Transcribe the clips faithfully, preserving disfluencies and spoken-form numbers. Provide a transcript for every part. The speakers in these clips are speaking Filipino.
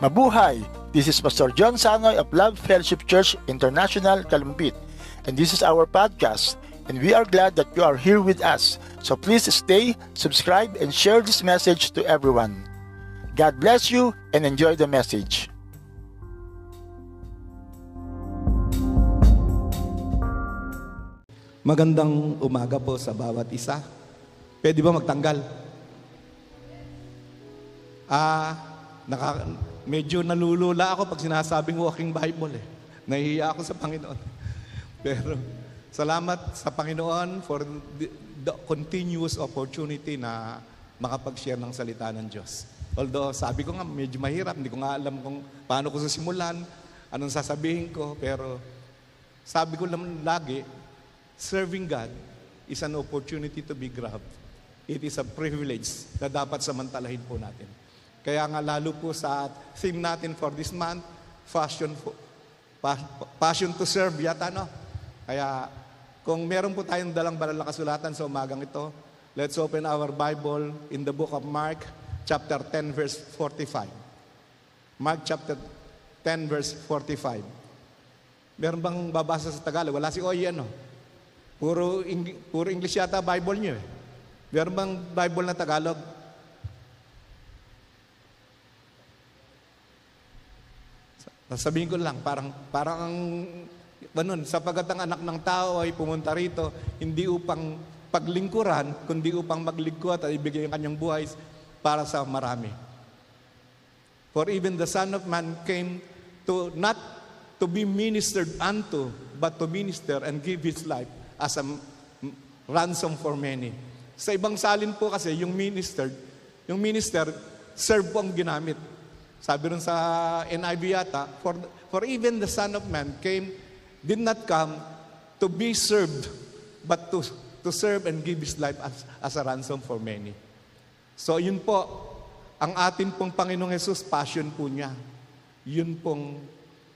Mabuhay! This is Pastor John Sanoy of Love Fellowship Church International Kalumpit, and this is our podcast, and we are glad that you are here with us. So please stay, subscribe, and share this message to everyone. God bless you and enjoy the message. Magandang umaga po sa bawat isa. Pwede ba magtanggal? Ah, naka, medyo nalulula ako pag sinasabing walking Bible eh. Nahihiya ako sa Panginoon. Pero salamat sa Panginoon for the, the continuous opportunity na makapag-share ng salita ng Diyos. Although sabi ko nga medyo mahirap, hindi ko nga alam kung paano ko sasimulan, anong sasabihin ko, pero sabi ko lang lagi, serving God is an opportunity to be grabbed. It is a privilege na dapat samantalahin po natin. Kaya nga lalo po sa theme natin for this month, passion, for, passion to serve yata, no? Kaya kung meron po tayong dalang banal na kasulatan sa umagang ito, let's open our Bible in the book of Mark, chapter ten, verse forty-five. Mark chapter ten, verse forty-five. Meron bang babasa sa Tagalog? Wala si Oye, no? Puro, Eng- puro English yata Bible nyo eh. Meron bang Bible na Tagalog? Sabihin ko lang, parang, parang ang, ganun, sapagat ang anak ng tao ay pumunta rito, hindi upang paglingkuran, kundi upang maglingkod at ibigay ang kanyang buhay para sa marami. For even the Son of Man came to, not to be ministered unto, but to minister and give His life as a ransom for many. Sa ibang salin po kasi, yung ministered, yung minister, serve po ang ginamit. Sabi rin sa N I V yata, for, for even the Son of Man came, did not come to be served, but to, to serve and give His life as, as a ransom for many. So yun po, ang atin pong Panginoong Jesus, passion po niya. Yun pong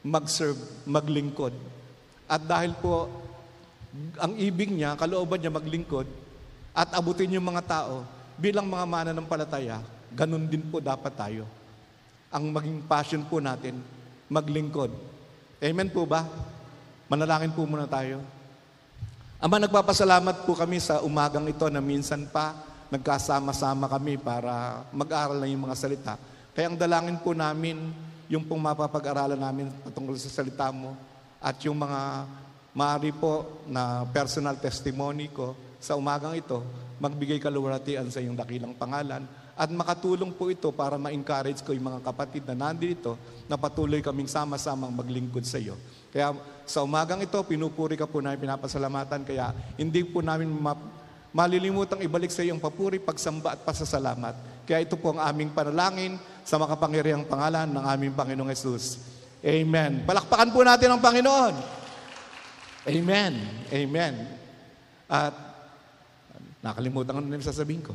mag-serve, maglingkod. At dahil po, ang ibig niya, kalooban niya maglingkod at abutin yung mga tao bilang mga mananampalataya, ganun din po dapat tayo. Ang maging passion po natin, maglingkod. Amen po ba? Manalangin po muna tayo. Ama, nagpapasalamat po kami sa umagang ito na minsan pa nagkasama-sama kami para mag-aral ng iyong mga salita. Kaya ang dalangin po namin, yung pong mapapag-aralan namin patungkol sa salita mo at yung mga maari po na personal testimony ko sa umagang ito, magbigay kaluwalhatian sa iyong dakilang pangalan at makatulong po ito para ma-encourage ko yung mga kapatid na nandito na patuloy kaming sama-samang maglingkod sa iyo. Kaya sa umagang ito, pinupuri ka po namin, pinapasalamatan, kaya hindi po namin ma- malilimutang ibalik sa iyong papuri, pagsamba at pasasalamat. Kaya ito po ang aming panalangin sa makapangyarihang pangalan ng aming Panginoong Hesus. Amen. Palakpakan po natin ang Panginoon. Amen. Amen. At nakalimutan ko na yung sasabihin ko.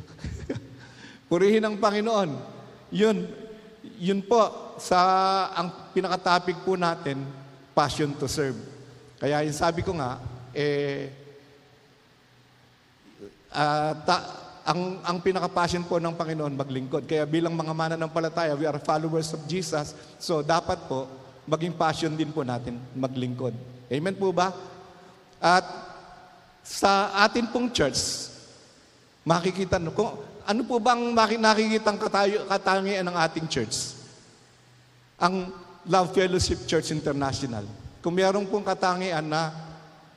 Purihin ang Panginoon. Yun, yun po sa ang pinaka-topic po natin, passion to serve. Kaya yung sabi ko nga, eh uh, ta, ang ang pinaka-passion po ng Panginoon maglingkod. Kaya bilang mga mananampalataya, we are followers of Jesus. So dapat po maging passion din po natin maglingkod. Amen po ba? At sa atin pong church, makikita no, kung ano po bang nakikitang katayo, katangian ng ating church? Ang Love Fellowship Church International. Kung meron pong katangian na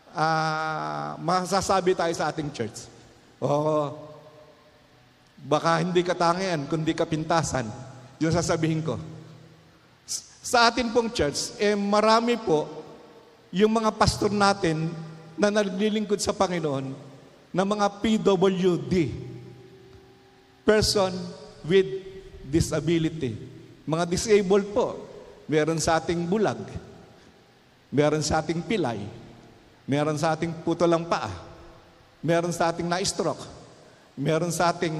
uh, masasabi tayo sa ating church. O, baka hindi katangian, kundi kapintasan. Yun sasabihin ko. Sa atin pong church, eh marami po yung mga pastor natin na naglilingkod sa Panginoon na mga P W D, person with disability. Mga disabled po, meron sa ating bulag, meron sa ating pilay, meron sa ating putulang paa, meron sa ating na-stroke, meron sa ating,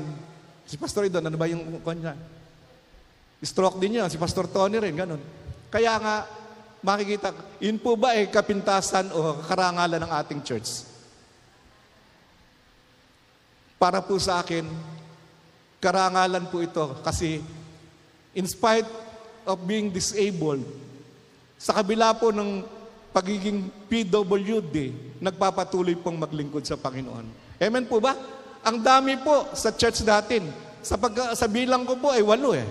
si Pastor Idon, ano ba yung kanya? Stroke din yun, si Pastor Tony rin, ganun. Kaya nga, makikita, yun po ba eh kapintasan o karangalan ng ating church? Para po sa akin, karangalan po ito kasi in spite of being disabled, sa kabila po ng pagiging P W D, nagpapatuloy pong maglingkod sa Panginoon. Amen po ba? Ang dami po sa church natin. Sa, pag, sa bilang ko po ay walo eh.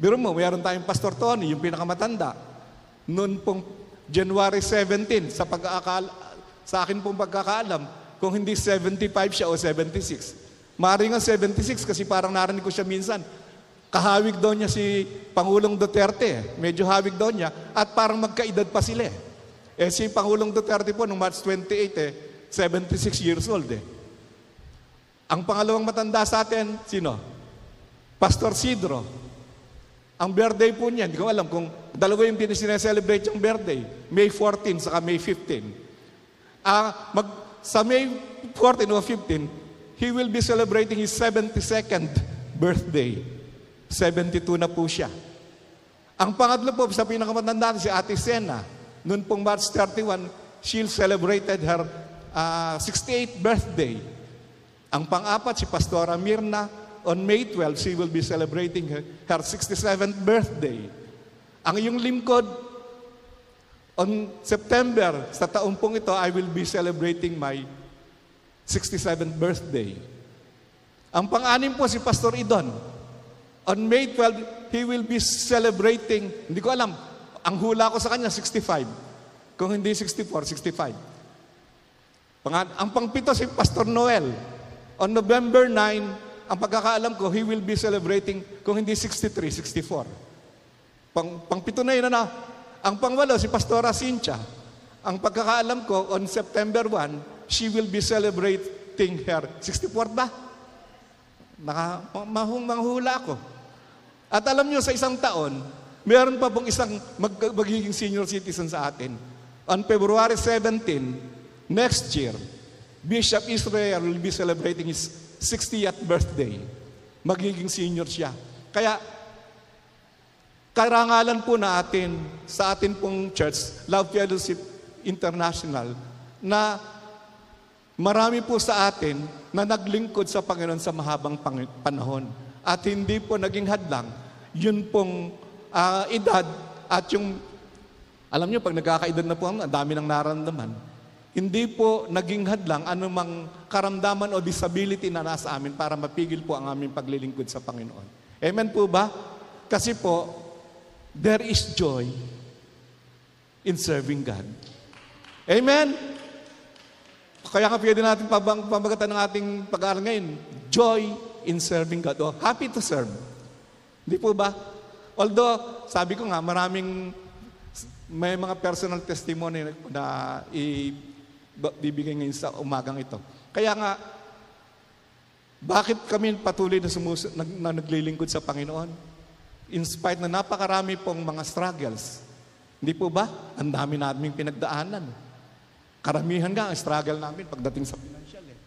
Biro mo, mayroon tayong Pastor Tony, yung pinakamatanda. Noon pong January seventeenth, sa, pag-aakala, sa akin pong pagkakaalam, kung hindi seventy-five siya o seventy-six. Maaaring nga seventy-six kasi parang narinig ko siya minsan. Kahawig daw niya si Pangulong Duterte. Medyo hawig daw niya. At parang magkaedad pa sila. Eh si Pangulong Duterte po, noong March twenty-eighth, eh, seventy-six years old eh. Ang pangalawang matanda sa atin, sino? Pastor Sidro. Ang birthday po niya, hindi ko alam kung dalawa yung sineselebrate yung birthday. May fourteenth saka May fifteenth. Ah, mag, sa May fourteenth o fifteen, he will be celebrating his seventy-second birthday. seventy-two na po siya. Ang pangatlo po, sa pinakamatanda si Ate Sena, noon pong March thirty-first, she celebrated her uh, sixty-eighth birthday. Ang pang-apat, si Pastora Mirna, on May twelfth, she will be celebrating her, her sixty-seventh birthday. Ang iyong lingkod, on September, sa taong pong ito, I will be celebrating my sixty-seventh birthday. Ang pang-anim po, si Pastor Idon, on May twelfth, he will be celebrating, hindi ko alam, ang hula ko sa kanya, sixty-five. Kung hindi sixty-four, sixty-five. Pang, ang pangpito si Pastor Noel. On November ninth, ang pagkakaalam ko, he will be celebrating, kung hindi sixty-three, sixty-four. Pang, pangpito na yun, ano? Ang pangwalo, si Pastora Cynthia. Ang pagkakaalam ko, on September first, she will be celebrating her sixty-fourth ba? Naka, manghula ako. At alam nyo, sa isang taon, mayroon pa pong isang mag- magiging senior citizen sa atin. On February seventeenth, next year, Bishop Israel will be celebrating his sixtieth birthday. Magiging senior siya. Kaya, karangalan po na atin, sa atin pong church, Love Fellowship International, na marami po sa atin na naglingkod sa Panginoon sa mahabang panahon. At hindi po naging hadlang yun pong uh, edad at yung, alam nyo, pag nagkakaedad na po, ang dami ng nararamdaman. Hindi po naging hadlang anumang karamdaman o disability na nasa amin para mapigil po ang aming paglilingkod sa Panginoon. Amen po ba? Kasi po, there is joy in serving God. Amen? Kaya nga pwede natin pamagatan ng ating pag-aaral ngayon, joy in serving God. Oh, happy to serve. Hindi po ba? Although, sabi ko nga, maraming, may mga personal testimony na ibibigay ngayon sa umagang ito. Kaya nga, bakit kami patuloy na, sumus- na, na naglilingkod sa Panginoon? In spite na napakarami pong mga struggles. Hindi po ba? Ang dami naming pinagdaanan. Karamihan nga ang struggle namin pagdating sa financial eh.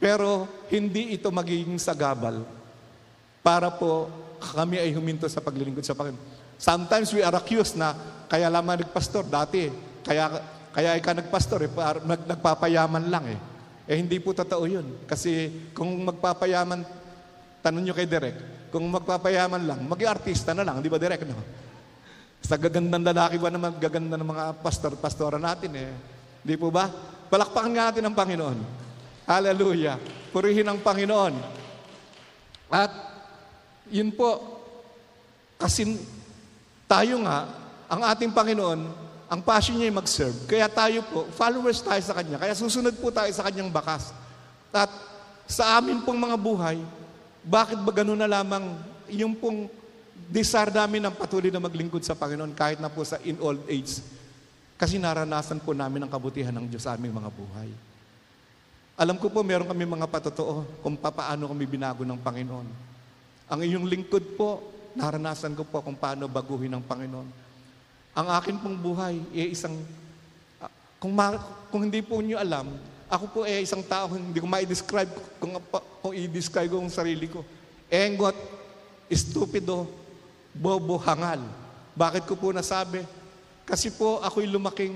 Pero hindi ito magiging sagabal para po kami ay huminto sa paglilingkod sa Panginoon. Sometimes we are accused na kaya lamang nagpastor dati, kaya kaya ka nagpastor, eh, para, nag, nagpapayaman lang eh. Eh hindi po totoo yun. Kasi kung magpapayaman, tanong nyo kay Derek, kung magpapayaman lang, maging artista na lang, di ba Derek? No? Sa gagandang lalaki ba naman, gaganda ng mga pastor, pastora natin eh. Di po ba? Palakpakan nga natin ang Panginoon. Hallelujah. Purihin ang Panginoon. At yun po, kasi tayo nga, ang ating Panginoon, ang passion niya ay mag-serve. Kaya tayo po, followers tayo sa Kanya. Kaya susunod po tayo sa Kanyang bakas. At sa amin pong mga buhay, bakit ba ganun na lamang yung pong desire namin ng patuloy na maglingkod sa Panginoon kahit na po sa in old age? Kasi naranasan po namin ang kabutihan ng Diyos sa aming mga buhay. Alam ko po, meron kami mga patotoo kung paano kami binago ng Panginoon. Ang iyong lingkod po, naranasan ko po kung paano baguhin ng Panginoon. Ang akin pong buhay, eh isang, kung, ma, kung hindi po niyo alam, ako po eh isang tao, hindi ko ma-describe, kung, kung i-describe ko ang sarili ko. Engot, estupido, bobo, hangal. Bakit ko po nasabi? Kasi po ako'y lumaking,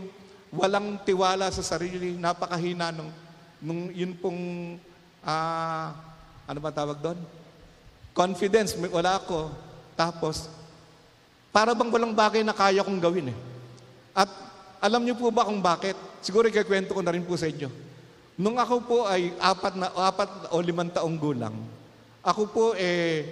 walang tiwala sa sarili, napakahina ng nung yun pong uh, ano ba tawag doon? Confidence, wala ako. Tapos Para bang walang bagay na kaya kong gawin eh. At alam niyo po ba kung bakit? Siguro ikakwento ko na rin po sa inyo. Nung ako po ay apat na apat o limang taong gulang, ako po eh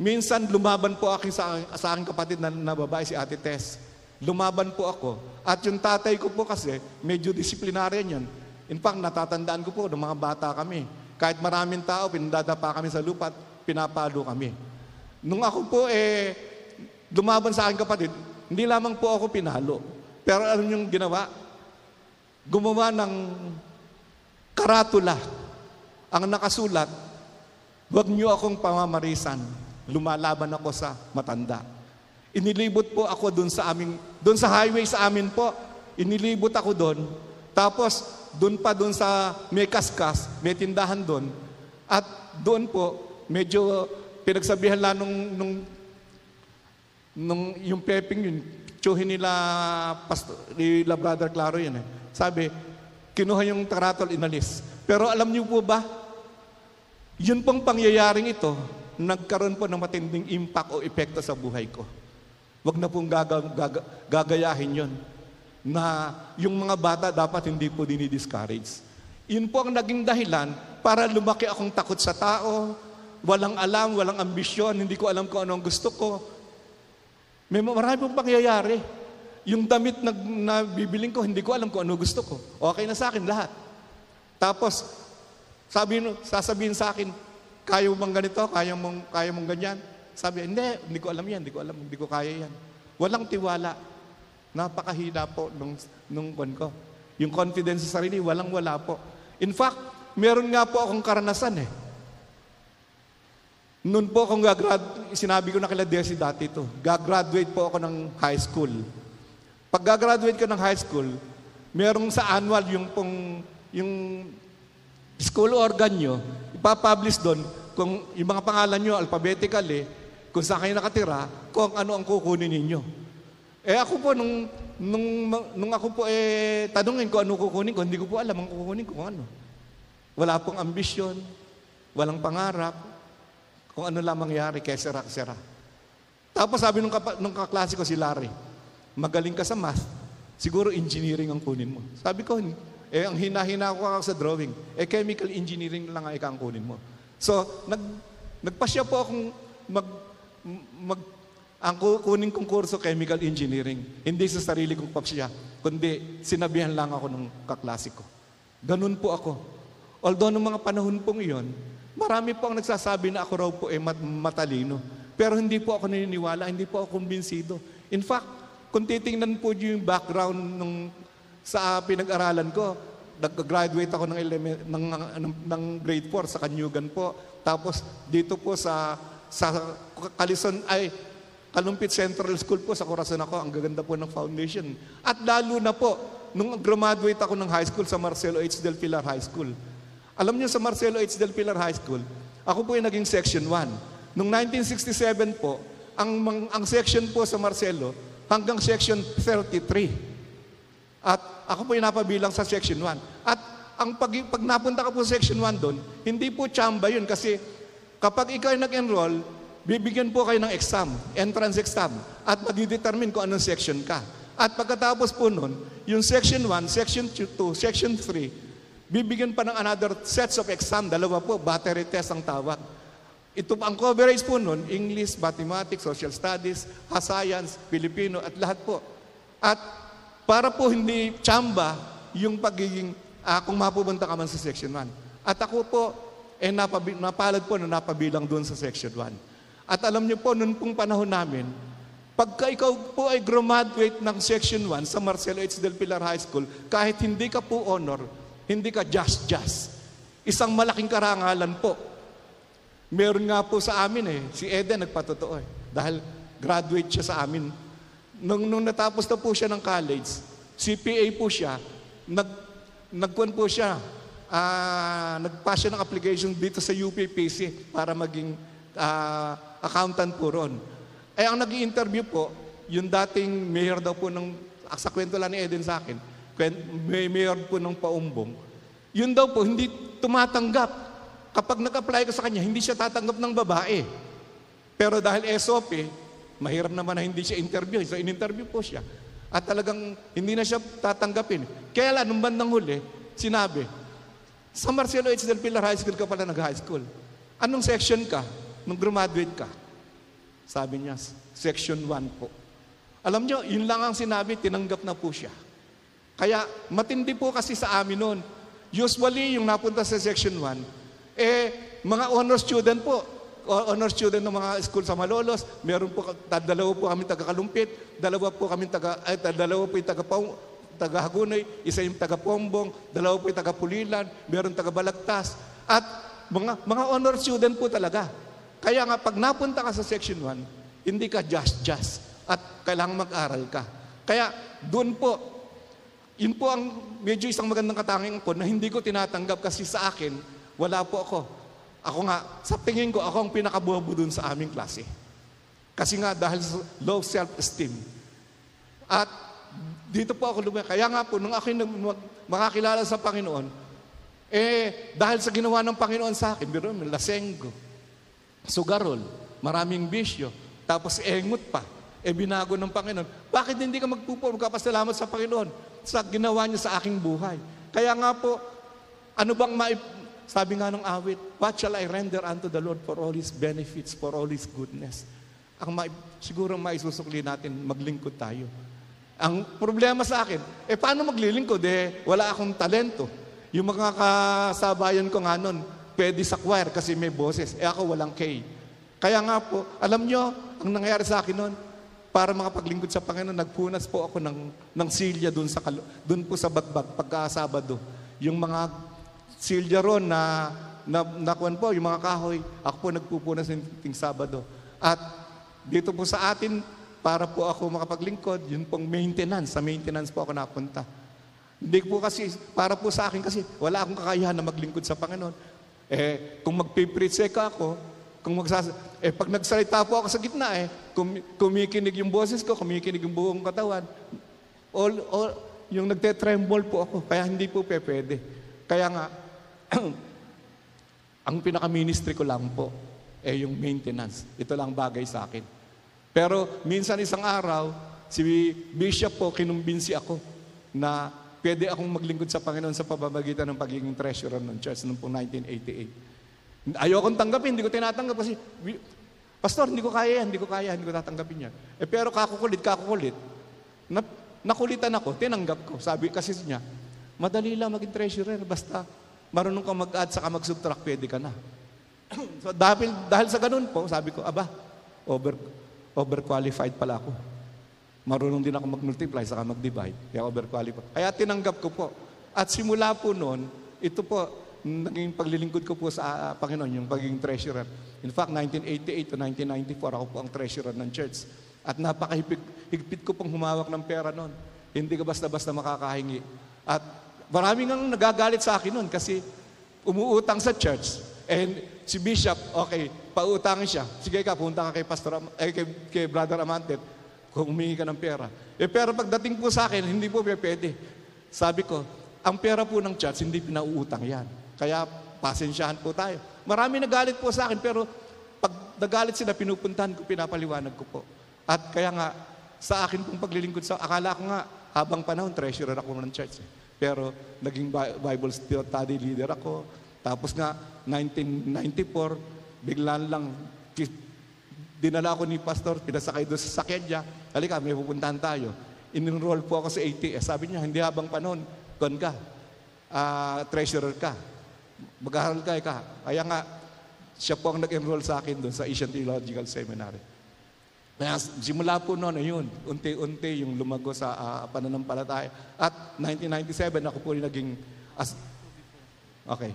minsan lumaban po ako sa sa aking kapatid na, na babae si Ate Tess. Lumaban po ako. At yung tatay ko po kasi medyo disiplinaryan 'yon. In fact, natatandaan ko po ng mga bata kami. Kahit maraming tao, pinadadapa kami sa lupa at pinapalo kami. Nung ako po eh lumaban sa aking kapatid, hindi lamang po ako pinalo. Pero alam niyo yung ginawa? Gumawa ng karatula. Ang nakasulat, "Huwag niyo akong pamamarisan." Lumalaban ako sa matanda. Inilibot po ako doon sa aming, doon sa highway sa amin po. Inilibot ako doon. Tapos doon pa doon sa may kaskas, may tindahan doon. At doon po medyo pinagsabihan lang nung nung nung yung peping yun, tsuhin nila Pastor, nila Brother Claro yun eh. Sabi, kinuha yung taratol, inalis. Pero alam niyo po ba, yun pong pangyayaring ito, nagkaroon po ng matinding impact o epekto sa buhay ko. Huwag na pong gaga, gaga, gagayahin yun. Na yung mga bata dapat hindi po dinidiscourage. Yun po ang naging dahilan para lumaki akong takot sa tao, walang alam, walang ambisyon, hindi ko alam kung ano ang gusto ko. May marami pong pangyayari. Yung damit na, na bibiling ko, hindi ko alam kung ano gusto ko. Okay na sa akin lahat. Tapos, sabi, sasabihin sa akin, kaya mo bang ganito? Kaya mong, kaya mong ganyan? Sabi, hindi, hindi ko alam yan. Hindi ko alam, hindi ko kaya yan. Walang tiwala. Napakahina po nung, nung kon ko. Yung confidence sa sarili, walang wala po. In fact, meron nga po akong karanasan eh. Noon po akong gagraduate, sinabi ko na kila Desi dati ito, gagraduate po ako ng high school. Pag gagraduate ko ng high school, merong sa annual yung pong, yung school organ nyo, ipapublish doon kung yung mga pangalan nyo alphabetically, kung saan kayo nakatira, kung ano ang kukunin ninyo. Eh ako po, nung, nung, nung ako po eh, tanungin ko ano kukunin ko, hindi ko po alam ang kukunin ko, ano. Wala pong ambisyon, walang pangarap, kung ano lang mangyari, kesera-kesera. Tapos sabi nung, kap- nung kaklase ko si Larry, magaling ka sa math, siguro engineering ang kunin mo. Sabi ko, eh ang hina-hina ko sa drawing, eh chemical engineering lang ang ikang kunin mo. So, nag, nagpasya po akong mag, mag, ang kunin kong kurso, chemical engineering. Hindi sa sarili kong papasya, kundi sinabihan lang ako ng kaklase ko. Ganun po ako. Although nung mga panahon pong iyon, marami po ang nagsasabi na ako raw po ay eh, matalino. Pero hindi po ako naniniwala, hindi po ako kumbinsido. In fact, kung titingnan po yung background nung, sa uh, pinag-aralan ko, nag-graduate ako ng, element, ng, ng, ng grade four sa Canyugan po. Tapos dito po sa, sa Kalison, ay, Kalumpit Central School po sa Corazon ako. Ang gaganda po ng foundation. At lalo na po, nung graduate ako ng high school sa Marcelo H. Del Pilar High School. Alam niyo sa Marcelo H. Del Pilar High School, ako po yung naging section one. Noong nineteen sixty-seven po, ang, ang section po sa Marcelo hanggang section thirty-three. At ako po yung napabilang sa section one. At ang pag, pag napunta ka po sa section one doon, hindi po tsamba yun kasi kapag ikaw ay nag-enroll, bibigyan po kayo ng exam, entrance exam, at madidetermine kung anong section ka. At pagkatapos po noon, yung section one, section two, section three, bibigyan pa ng another sets of exam. Dalawa po, battery test ang tawag. Ito ang coverage po nun, English, Mathematics, Social Studies, Science, Filipino, at lahat po. At para po hindi tsamba yung pagiging, ah, kung mapupunta ka man sa section one. At ako po, eh napabi- napalad po na napabilang doon sa section one. At alam niyo po, noon pong panahon namin, pagka ikaw po ay graduate ng section one sa Marcelo H. Del Pilar High School, kahit hindi ka po honor, hindi ka just-just. Isang malaking karangalan po. Meron nga po sa amin eh. Si Eden nagpatotoo eh. Dahil graduate siya sa amin. Nung, nung natapos na po siya ng college, C P A po siya, nag, nagkuhan po siya, uh, nagpass siya ng application dito sa U P P C para maging uh, accountant po ron. Eh ang nag-interview po, yung dating mayor daw po ng, sa kwento lang ni Eden sa akin, may mayor po ng Paumbong, yun daw po, hindi tumatanggap. Kapag nag-apply ka sa kanya, hindi siya tatanggap ng babae. Pero dahil S O P, Mahirap naman na hindi siya interview. So, in-interview po siya. At talagang hindi na siya tatanggapin. Kaya lang, nung bandang huli, sinabi, sa Marcelo H. Del Pilar High School ka pala nag-high school. Anong section ka? Nung graduate ka? Sabi niya, section one po. Alam niyo, yun lang ang sinabi, tinanggap na po siya. Kaya matindi po kasi sa amin noon. Usually, yung napunta sa section one, eh, mga honor student po. Honor student ng mga school sa Malolos, meron po, dalawa po kami taga-Kalumpit, dalawa po kami taga, ay, dalawa po yung taga-Hagunoy, isa yung taga-Pombong, dalawa po yung taga-Pulilan, meron taga-Balagtas, at mga, mga honor student po talaga. Kaya nga, pag napunta ka sa section one, hindi ka just-just, at kailangang mag-aral ka. Kaya, doon po, yun po ang medyo isang magandang katangian ko na hindi ko tinatanggap kasi sa akin, wala po ako. Ako nga, sa tingin ko, ako ang pinakabobo dun sa aming klase. Kasi nga, dahil low self-esteem. At dito po ako lumaki. Kaya nga po, nung ako makakilala sa Panginoon, eh, dahil sa ginawa ng Panginoon sa akin, biro, lasenggo, sugarol, maraming bisyo, tapos engot pa, eh binago ng Panginoon. Bakit hindi ka magpupuro? Magkapasalamat sa Panginoon sa ginawa niya sa aking buhay. Kaya nga po, ano bang maip... Sabi nga ng awit, what shall I render unto the Lord for all His benefits, for all His goodness? Ang ma- siguro maisusukli natin, maglingkod tayo. Ang problema sa akin, eh paano maglilingkod? Eh, wala akong talento. Yung mga kasabayan ko nga nun, pwede sa choir kasi may boses. Eh ako walang K. Kaya nga po, alam nyo, ang nangyari sa akin nun, para makapaglingkod sa Panginoon, nagpunas po ako ng, ng silya dun, sa, dun po sa bagbag pagkasabado. Yung mga silya ron na nakuan na, po, yung mga kahoy, ako po nagpupunas ng ting Sabado. At dito po sa atin, para po ako makapaglingkod, yun pong maintenance. Sa maintenance po ako napunta. Hindi po kasi, para po sa akin kasi, wala akong kakayahan na maglingkod sa Panginoon. Eh, kung magpipritseka ako, kung magsas... Eh, pag nagsalita po ako sa gitna eh, kum, kumikinig yung boses ko, kumikinig yung buong katawan. All, all, yung nagtetremble po ako, kaya hindi po pwede. Kaya nga, ang pinaka-ministry ko lang po eh yung maintenance. Ito lang bagay sa akin. Pero minsan isang araw, si Bishop po kinumbinsi ako na pwede akong maglingkod sa Panginoon sa pamamagitan ng pagiging treasurer ng church noong nineteen eighty-eight. Ayokong tanggapin, hindi ko tinatanggap kasi, Pastor, hindi ko kaya yan, hindi ko kaya, hindi ko tatanggapin yan. Eh, pero kakukulit, kakukulit. Na, nakulitan ako, tinanggap ko. Sabi kasi niya, madali lang maging treasurer, basta marunong kang mag-add, saka mag-subtract, pwede ka na. So, dahil, dahil sa ganun po, sabi ko, aba, over, overqualified pala ako. Marunong din ako mag-multiply, saka mag-divide. Kaya overqualified. Kaya tinanggap ko po. At simula po noon, ito po, naging paglilingkod ko po sa uh, Panginoon, yung pagiging treasurer. In fact, nineteen eighty-eight to nineteen ninety-four, ako po ang treasurer ng church. At napakahigpit ko pong humawak ng pera noon. Hindi ka basta-basta makakahingi. At maraming ang nagagalit sa akin nun kasi umuutang sa church. And si Bishop, okay, pautangin siya. Sige ka, punta ka kay, Pastor, eh, kay, kay Brother Amante, kung humingi ka ng pera. Eh, pero pagdating po sa akin, hindi po pwede. Sabi ko, ang pera po ng church, hindi pinauutang yan. Kaya pasensyahan po tayo. Marami nagalit po sa akin, pero pag nagalit sila, pinupuntahan ko, pinapaliwanag ko po. At kaya nga, sa akin pong paglilingkod sa, akala ko nga, habang panahon, treasurer ako ng church. Eh. Pero naging Bible study leader ako. Tapos nga, nineteen ninety-four, biglaan lang, dinala ako ni Pastor, pinasakay doon sa sakyan niya. Halika, may pupuntahan tayo. In-enroll po ako sa A T S. Sabi niya, hindi habang panahon, kon ka, uh, treasurer ka, mag-aral ka, ka. Kaya nga, siya po ang nag-enroll sa akin doon sa Asian Theological Seminary. Kaya simula po noon, ayun, unti-unti yung lumago sa uh, pananampalataya. At nineteen ninety-seven, ako po rin naging... As- okay.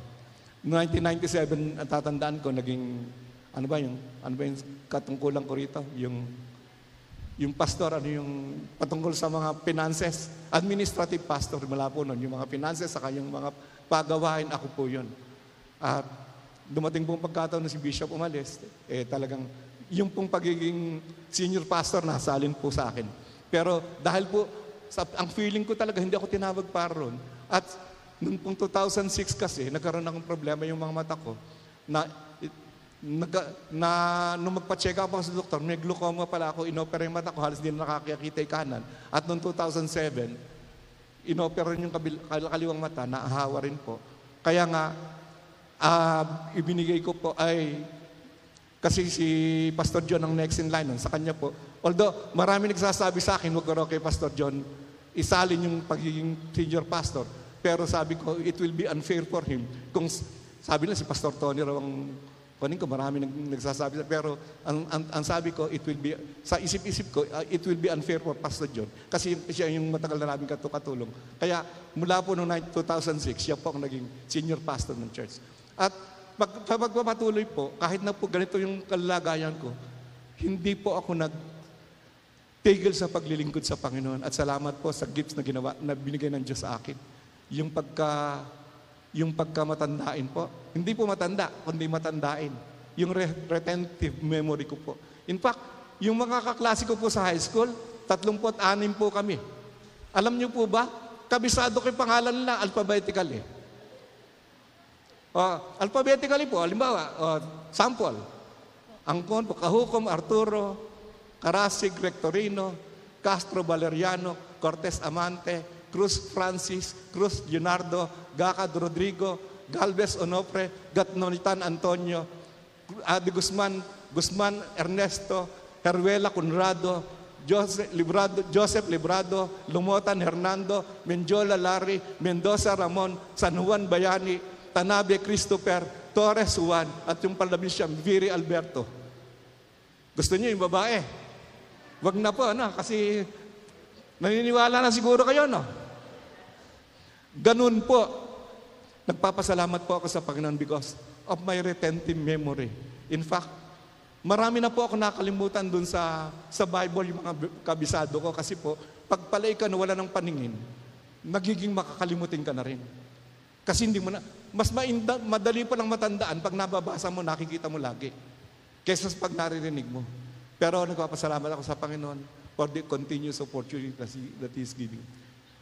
nineteen ninety-seven, tatandaan ko, naging... Ano ba yung... Ano ba yung katungkulan ko rito? Yung... Yung pastor, ano yung... Patungkol sa mga finances. Administrative pastor, mula po noon. Yung mga finances, saka yung mga pagawain, ako po yun. At dumating pong pagkataon na si Bishop umalis, eh talagang... Yung pong pagiging senior pastor, nasalin po sa akin. Pero dahil po, sa, ang feeling ko talaga, hindi ako tinawag para ron. At noong pong two thousand six kasi, nagkaroon akong problema yung mga mata ko, na Naga, na nung magpa-check up ako sa doktor, may glaucoma pala ako, inopera yung mata ko, halos hindi na nakakakita yung kanan. At noong two thousand seven, inopera rin yung kabil, kaliwang mata, naahawa rin po. Kaya nga, uh, ibinigay ko po ay, kasi si Pastor John ang next in line nun, sa kanya po. Although, marami nagsasabi sa akin, wag ko raw kay Pastor John, isalin yung pagiging senior pastor. Pero sabi ko, it will be unfair for him. Kung sabi na si Pastor Tony raw ang kunin ko, marami nagsasabi. Pero ang, ang, ang sabi ko, it will be, sa isip-isip ko, uh, it will be unfair for Pastor John. Kasi siya yung matagal na namin katukatulong. Kaya mula po noong two thousand six, siya po ang naging senior pastor ng church. At pag, pagpapatuloy po, kahit na po ganito yung kalagayan ko, hindi po ako nagtigil sa paglilingkod sa Panginoon. At salamat po sa gifts na, ginawa, na binigay ng Diyos sa akin. Yung pagka... Yung pagkamatandain po. Hindi po matanda, kundi matandain. Yung re- retentive memory ko po. In fact, yung mga kaklase ko po sa high school, tatlongpot anim po kami. Alam niyo po ba? Kabisado ko yung pangalan nila, alphabetically. Uh, alphabetically po, halimbawa, uh, sample. Angkon po, Kahukom, Arturo, Karasig, Rectorino, Castro, Valeriano, Cortez, Amante, Cruz Francis, Cruz Leonardo, Gacad Rodrigo, Galvez Onofre, Gatnonitan Antonio, Adi Guzman, Guzman Ernesto, Herwela Conrado, Joseph Librado, Joseph Librado, Lumotan Hernando, Menjola Larry, Mendoza Ramon, San Juan Bayani, Tanabe Christopher, Torres Juan, at yung palabis siya, Viri Alberto. Gusto niyo yung babae? Wag na po, ano, kasi naniniwala na siguro kayo, no? Ganun po. Nagpapasalamat po ako sa Panginoon because of my retentive memory. In fact, marami na po ako nakalimutan dun sa, sa Bible, yung mga kabisado ko. Kasi po, pagpalay ka na wala ng paningin, nagiging makakalimutin ka na rin. Kasi hindi mo na, mas mainda, madali pa ng matandaan pag nababasa mo, nakikita mo lagi. Kesa pag naririnig mo. Pero nagpapasalamat ako sa Panginoon for the continuous opportunity that He is giving.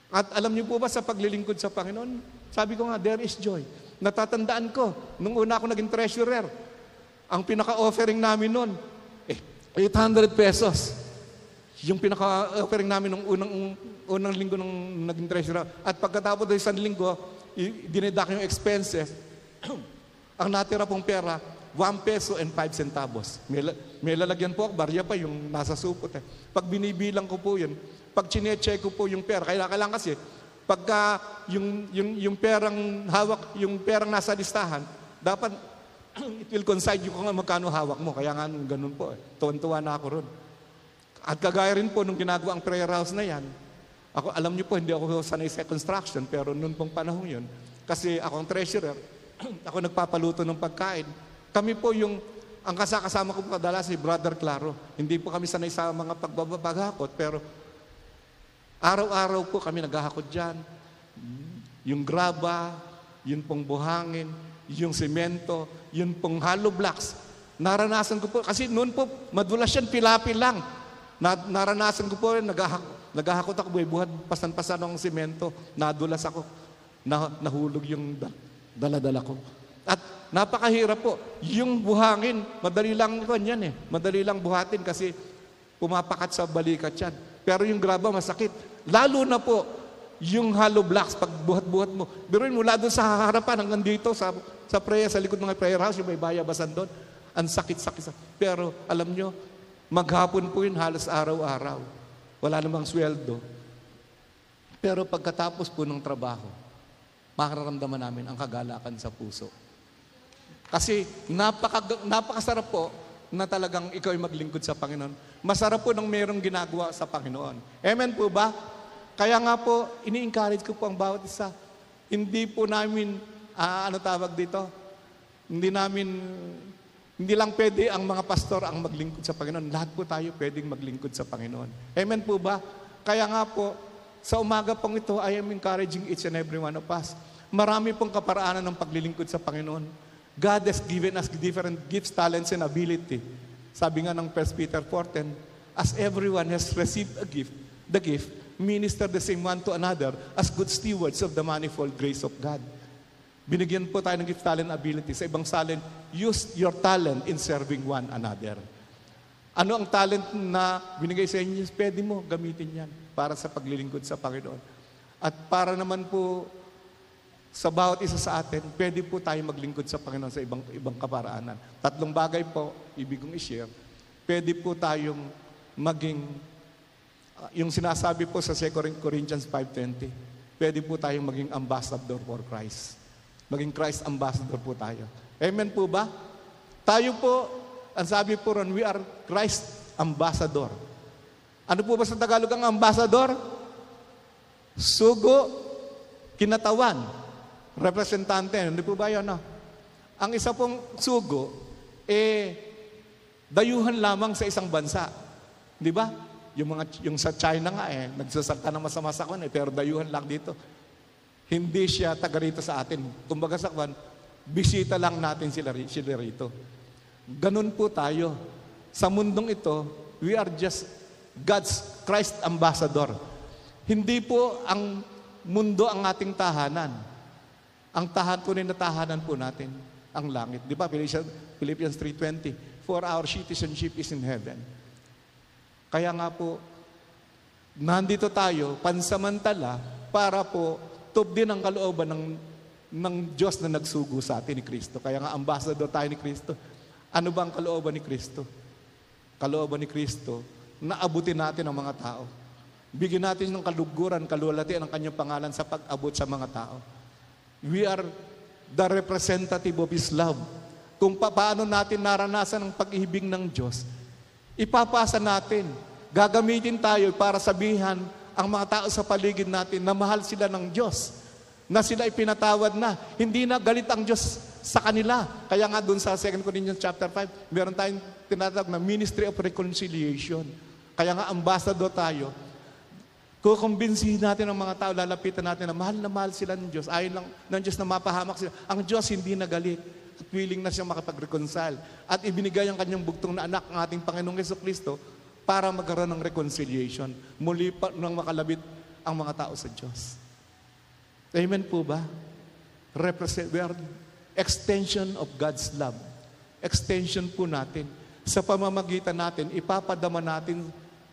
At alam niyo po ba sa paglilingkod sa Panginoon? Sabi ko nga, there is joy. Natatandaan ko, nung una ako naging treasurer, ang pinaka-offering namin noon, eh, eight hundred pesos. Yung pinaka-offering namin nung unang, unang linggo nung naging treasurer. At pagkatapos ng isang linggo, dinedak yung expenses. Ang natira pong pera, one peso and five centavos. May, may lalagyan po ako, barya pa yung nasa supot eh. Pag binibilang ko po yun, pag chinecheck ko po yung pera, kailangan kasi, pagka yung, yung, yung perang hawak, yung perang nasa listahan, dapat, it will concern you kung magkano hawak mo. Kaya nga ganun po eh. Tuwan-tuwa na ako ron. At kagaya rin po, nung ginagawa ang prayer house na yan, ako, alam niyo po, hindi ako sanay sa construction, pero noon pong panahon yun, kasi ako ang treasurer, ako nagpapaluto ng pagkain. Kami po yung, ang kasakasama ko po kadalas si Brother Claro. Hindi po kami sanay sa mga pagbabagakot, pero araw-araw po kami naghahakot dyan. Yung graba, yun pong buhangin, yung semento, yun pong hollow blocks. Naranasan ko po, kasi noon po, madulas yan, pilapi lang. Naranasan ko po, naghahakot ako, buhay-buhat, pasan-pasan ang semento, nadulas ako, nah, nahulog yung daladala ko. At napakahirap po. Yung buhangin, madali lang yan eh. Madali lang buhatin kasi pumapakat sa balikat yan. Pero yung graba, masakit. Lalo na po, yung hollow blocks, pag buhat-buhat mo. Biruin mula doon sa harapan hanggang dito, sa, sa prayer, sa likod ng prayer house, yung may bayabasan doon. Ang sakit-sakit. Pero alam nyo, maghapon po yun halos araw-araw. Wala namang sweldo. Pero pagkatapos po ng trabaho, makaramdaman namin ang kagalakan sa puso. Kasi napaka, napakasarap po na talagang ikaw ay maglingkod sa Panginoon. Masarap po nang mayroong ginagawa sa Panginoon. Amen po ba? Kaya nga po, ini-encourage ko po ang bawat isa. Hindi po namin, uh, ano tawag dito? Hindi namin, hindi lang pwede ang mga pastor ang maglingkod sa Panginoon. Lahat po tayo pwedeng maglingkod sa Panginoon. Amen po ba? Kaya nga po, sa umaga pong ito, I am encouraging each and every one of us. Marami pong kaparaanan ng paglilingkod sa Panginoon. God has given us different gifts, talents, and ability. Sabi nga ng First Peter four ten, as everyone has received a gift, the gift, minister the same one to another as good stewards of the manifold grace of God. Binigyan po tayo ng gift, talent, ability. Sa ibang salin, use your talent in serving one another. Ano ang talent na binigay sa inyo? Pwede mo gamitin yan para sa paglilingkod sa Panginoon. At para naman po sa bawat isa sa atin, pwede po tayo maglingkod sa Panginoon sa ibang, ibang kaparaanan. Tatlong bagay po, ibig kong i-share. Pwede po tayong maging, uh, yung sinasabi po sa Second Corinthians five twenty, pwede po tayong maging ambassador for Christ. Maging Christ ambassador po tayo. Amen po ba? Tayo po, ang sabi po ron, we are Christ ambassador. Ano po ba sa Tagalog ang ambassador? Sugo, kinatawan, representante. Hindi po ba yun? No? Ang isa pong sugo, eh, dayuhan lamang sa isang bansa. Di ba? Yung, mga, yung sa China nga eh, nagsasalta ng masama-sakwan eh, pero dayuhan lang dito. Hindi siya taga rito sa atin. Kumbaga sakwan, bisita lang natin sila, sila rito. Ganun po tayo. Sa mundong ito, we are just God's Christ ambassador. Hindi po ang mundo ang ating tahanan. Ang tahan po na tahanan po natin, ang langit. Di ba? Philippians three twenty, for our citizenship is in heaven. Kaya nga po, nandito tayo, pansamantala, para po tubdin ang kalooban ng ng Diyos na nagsugo sa atin ni Kristo. Kaya nga ambassador tayo ni Kristo. Ano ba ang kalooban ni Kristo? Kalooban ni Kristo na abutin natin ang mga tao. Bigyan natin ng kaluguran, kalulati ang kanyang pangalan sa pag-abot sa mga tao. We are the representative of His love. Kung paano natin naranasan ang pag-ibig ng Diyos, ipapasa natin. Gagamitin tayo para sabihan ang mga tao sa paligid natin na mahal sila ng Diyos, na sila ay pinatawad na. Hindi na galit ang Diyos sa kanila. Kaya nga doon sa Second Corinthians chapter five, meron tayong tinatawag na Ministry of Reconciliation. Kaya nga ambassador tayo. Kukumbinsihin natin ang mga tao, lalapitan natin na mahal na mahal sila ng Diyos. Ayon lang ng Diyos na mapahamak sila. Ang Diyos hindi na galit at willing na siyang makapag-reconcile. At ibinigay ang kanyang bugtong na anak ng ating Panginoong Jesucristo para magkaroon ng reconciliation. Muli pa nang makalabit ang mga tao sa Diyos. Amen po ba? Represent, we are extension of God's love. Extension po natin. Sa pamamagitan natin, ipapadama natin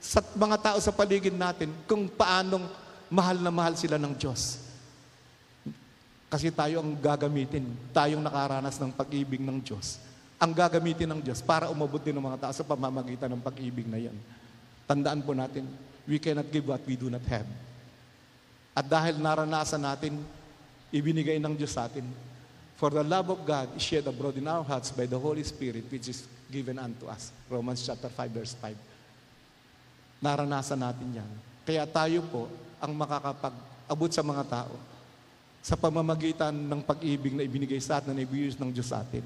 sa mga tao sa paligid natin kung paanong mahal na mahal sila ng Diyos. Kasi tayo ang gagamitin. Tayong nakaranas ng pag-ibig ng Diyos. Ang gagamitin ng Diyos para umabot din ng mga tao sa pamamagitan ng pag-ibig na yan. Tandaan po natin, we cannot give what we do not have. At dahil naranasan natin, ibinigay ng Diyos sa atin. For the love of God is shed abroad in our hearts by the Holy Spirit which is given unto us. Romans chapter five verse five. Naranasan natin yan. Kaya tayo po ang makakapag-abot sa mga tao sa pamamagitan ng pag-ibig na ibinigay sa atin, na ibinigay ng Diyos sa atin.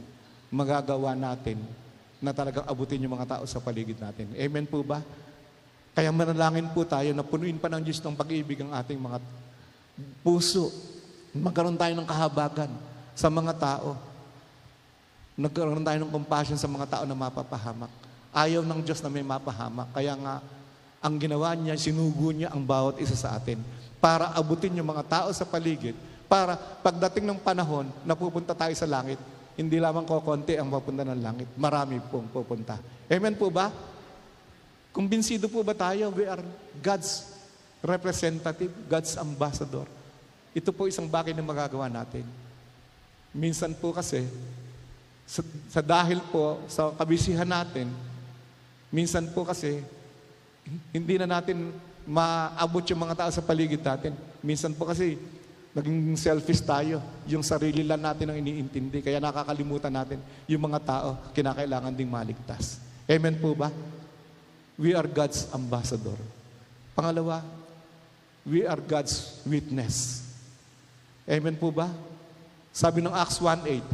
Magagawa natin na talagang abutin yung mga tao sa paligid natin. Amen po ba? Kaya manalangin po tayo na punuin pa ng Diyos ng pag-ibig ang ating mga puso. Magkaroon tayo ng kahabagan sa mga tao. Nagkaroon tayo ng compassion sa mga tao na mapapahamak. Ayaw ng Diyos na may mapahamak. Kaya nga, ang ginawa niya, sinugo niya ang bawat isa sa atin para abutin yung mga tao sa paligid, para pagdating ng panahon, napupunta tayo sa langit. Hindi lamang kokonti ang mapunta ng langit. Marami pong pupunta. Amen po ba? Kumbinsido po ba tayo? We are God's representative, God's ambassador. Ito po isang bagay na magagawa natin. Minsan po kasi, sa, sa dahil po sa kabisihan natin, minsan po kasi, hindi na natin maabot yung mga tao sa paligid natin. Minsan po kasi, naging selfish tayo. Yung sarili lang natin ang iniintindi. Kaya nakakalimutan natin yung mga tao kinakailangan ding maligtas. Amen po ba? We are God's ambassador. Pangalawa, we are God's witness. Amen po ba? Sabi ng Acts one eight,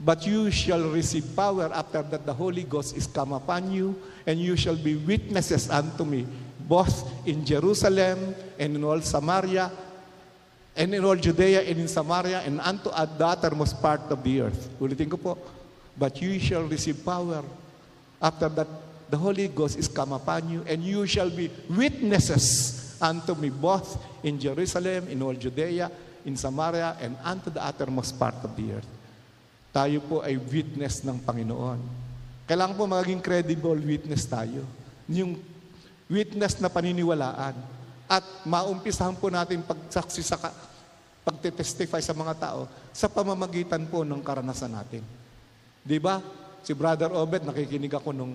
but you shall receive power after that the Holy Ghost is come upon you, and you shall be witnesses unto me, both in Jerusalem and in all Samaria, and in all Judea and in Samaria, and unto the uttermost part of the earth. Ulitin ko po, but you shall receive power after that the Holy Ghost is come upon you, and you shall be witnesses unto me, both in Jerusalem, in all Judea, in Samaria, and unto the uttermost part of the earth. tayo po ay witness ng Panginoon. Kailangan po maging credible witness tayo. Yung witness na paniniwalaan. At maumpisahan po natin pagsaksi sa pagtetestify sa mga tao sa pamamagitan po ng karanasan natin. Di ba? Si Brother Obed, nakikinig ako nung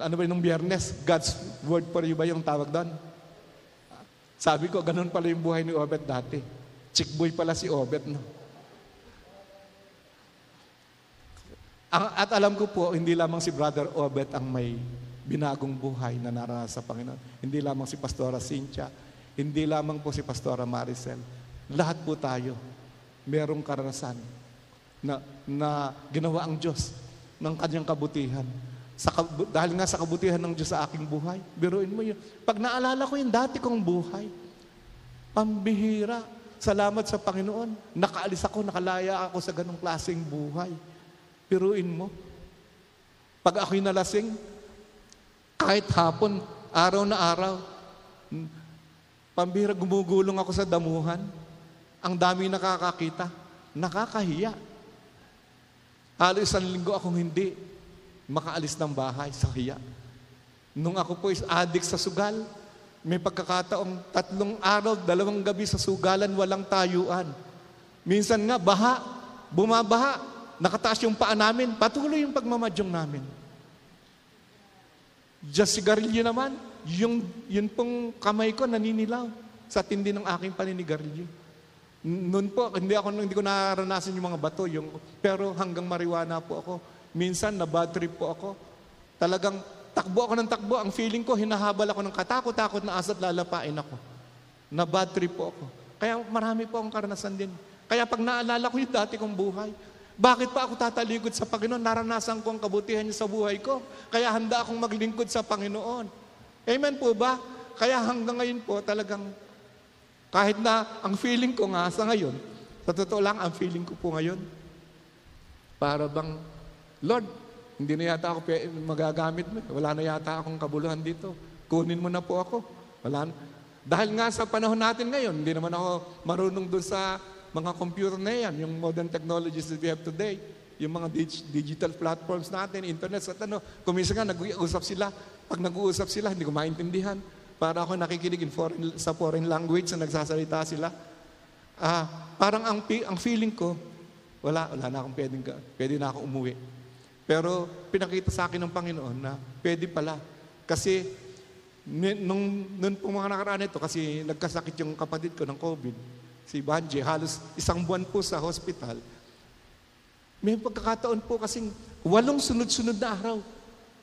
ano ba nung Biyernes? God's word for you ba yung tawag doon? Sabi ko, ganun pala yung buhay ni Obed dati. Chickboy pala si Obed, no? At alam ko po, hindi lamang si Brother Obet ang may binagong buhay na naranasan sa Panginoon. Hindi lamang si Pastora Cynthia. Hindi lamang po si Pastora Maricel. Lahat po tayo, merong karanasan na, na ginawa ang Diyos ng kanyang kabutihan. Sa, dahil nga sa kabutihan ng Diyos sa aking buhay, biruin mo yun. Pag naalala ko yung dati kong buhay, pambihira, salamat sa Panginoon. Nakaalis ako, nakalaya ako sa ganong klaseng buhay. Piruin mo. Pag ako'y nalasing, kahit hapon, araw na araw, pambihira gumugulong ako sa damuhan. Ang dami nakakakita. Nakakahiya. Halos isang linggo akong hindi makaalis ng bahay sa hiya. Nung ako po is addict sa sugal, may pagkakataong tatlong araw, dalawang gabi sa sugalan, walang tayuan. Minsan nga, baha, bumabaha, nakataas yung paa namin, patuloy yung pagmamadyong namin. Just sigarilyo naman, yung, yun pong kamay ko naninilaw sa tindi ng aking paninigarilyo. Noon po, hindi, ako, hindi ko naranasan yung mga bato, yung, pero hanggang mariwana po ako. Minsan, na-bad trip po ako. Talagang takbo ako ng takbo. Ang feeling ko, hinahabal ako ng katakot-takot na asat lalapain ako. Na-bad trip po ako. Kaya marami po akong karanasan din. Kaya pag naalala ko yung dati kong buhay, bakit pa ako tatalikod sa Panginoon? Naranasan ko ang kabutihan niya sa buhay ko. Kaya handa akong maglingkod sa Panginoon. Amen po ba? Kaya hanggang ngayon po talagang kahit na ang feeling ko nga sa ngayon, sa totoo lang ang feeling ko po ngayon, para bang, Lord, hindi na yata ako magagamit mo. Wala na yata akong kabuluhan dito. Kunin mo na po ako. Wala na. Dahil nga sa panahon natin ngayon, hindi naman ako marunong doon sa mga computer na yan, yung modern technologies that we have today, yung mga dig- digital platforms natin, internet, at ano, kumisa nga, nag-uusap sila. Pag nag-uusap sila, hindi ko maintindihan. Para ako nakikinig in foreign, sa foreign language na nagsasalita sila. Ah, parang ang, ang feeling ko, wala, wala na akong pwedeng, pwede na akong umuwi. Pero pinakita sa akin ng Panginoon na pwede pala. Kasi nung, nung po mga nakaraan ito, kasi nagkasakit yung kapatid ko ng COVID, si Banji, halos isang buwan po sa hospital. May pagkakataon po kasing walong sunod-sunod na araw.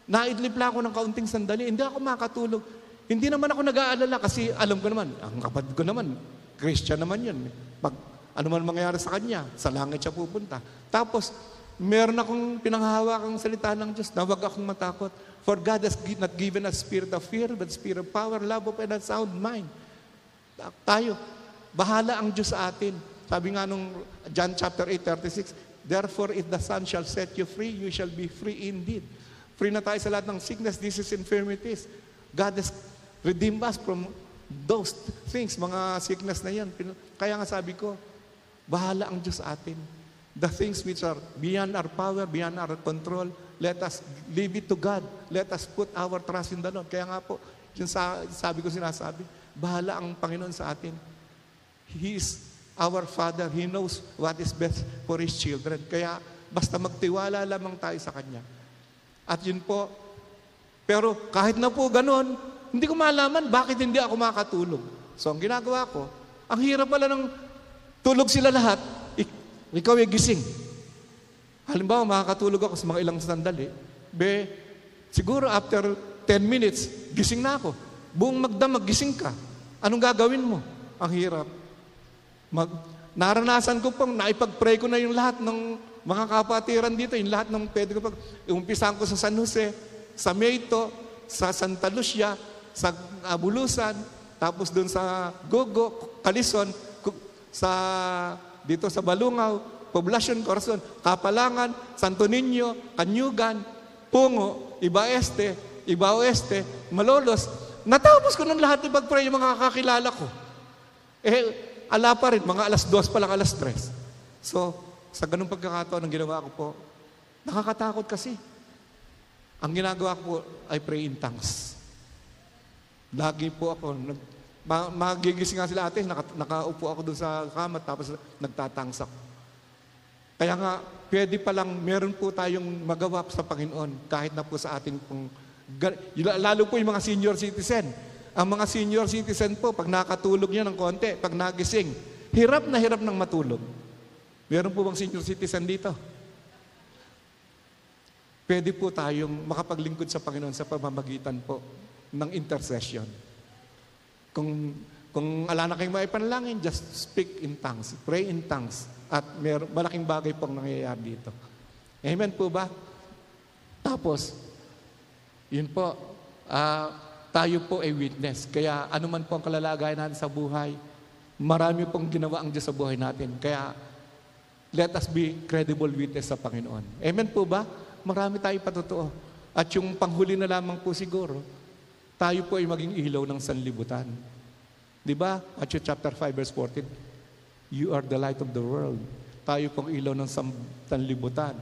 Naidlip lang ako ng kaunting sandali. Hindi ako makatulog. Hindi naman ako nag-aalala kasi alam ko naman, ang kapatid ko naman, Christian naman yun. Pag ano man mangyayari sa kanya, sa langit siya pupunta. Tapos, meron akong pinanghahawakang salita ng Diyos na huwag akong matakot. For God has not given us spirit of fear, but spirit of power, love of and a sound mind. Tayo, bahala ang Diyos sa atin. Sabi nga nung John chapter eight, thirty-six, therefore, if the Son shall set you free, you shall be free indeed. Free na tayo sa lahat ng sickness, disease, infirmities. God has redeemed us from those things, mga sickness na yan. Kaya nga sabi ko, bahala ang Diyos sa atin. The things which are beyond our power, beyond our control, let us leave it to God. Let us put our trust in the Lord. Kaya nga po, yung sabi ko sinasabi, bahala ang Panginoon sa atin. He is our Father. He knows what is best for His children. Kaya basta magtiwala lamang tayo sa Kanya. At yun po. Pero kahit na po ganun, hindi ko malaman bakit hindi ako makatulog. So ang ginagawa ko, ang hirap pala ng tulog sila lahat, ikaw ay gising. Halimbawa, makakatulog ako sa mga ilang sandali. Be, siguro after ten minutes, gising na ako. Buong magdamag, gising ka. Anong gagawin mo? Ang hirap. Mag, naranasan ko pong naipag-pray ko na yung lahat ng mga kapatiran dito, yung lahat ng pwede ko pag umpisahan ko sa San Jose, sa Meyto, sa Santa Lucia, sa Abulusan, tapos doon sa Gogo, Kalison, sa dito sa Balungaw, Poblacion, Corazon, Kapalangan, Santo Niño, Canyugan, Pungo, Iba Este, Iba Oeste, Malolos. Natapos ko ng lahat ng pag-pray yung mga kakilala ko. Eh, ala pa rin, mga alas dos pa lang, alas tres. So, Sa ganung pagkakataon, ang ginawa ko po, nakakatakot kasi. Ang ginagawa ko po ay pray in tongues. Lagi po ako, nag, magigising nga sila ate, naka, nakaupo ako doon sa kama, tapos nagtatangsak. Kaya nga, pwede palang meron po tayong magawa sa Panginoon, kahit na po sa ating, pong, lalo po yung mga senior citizen. Ang mga senior citizen po, pag nakatulog niya ng konti, pag nagising, hirap na hirap ng matulog. Meron po bang senior citizen dito? Pwede po tayong makapaglingkod sa Panginoon sa pamamagitan po ng intercession. Kung, kung ala na kayong maipanalangin, just speak in tongues, pray in tongues. At mer- malaking bagay pong nangyayari dito. Amen po ba? Tapos, yun po, uh, tayo po ay witness. Kaya anuman po ang kalalagayan natin sa buhay, marami pong ginawa ang Diyos sa buhay natin. Kaya, let us be credible witness sa Panginoon. Amen po ba? Marami tayong patotoo. At yung panghuli na lamang po siguro, tayo po ay maging ilaw ng sanlibutan. Di ba? Matthew chapter five verse fourteen, you are the light of the world. Tayo pong ilaw ng sanlibutan.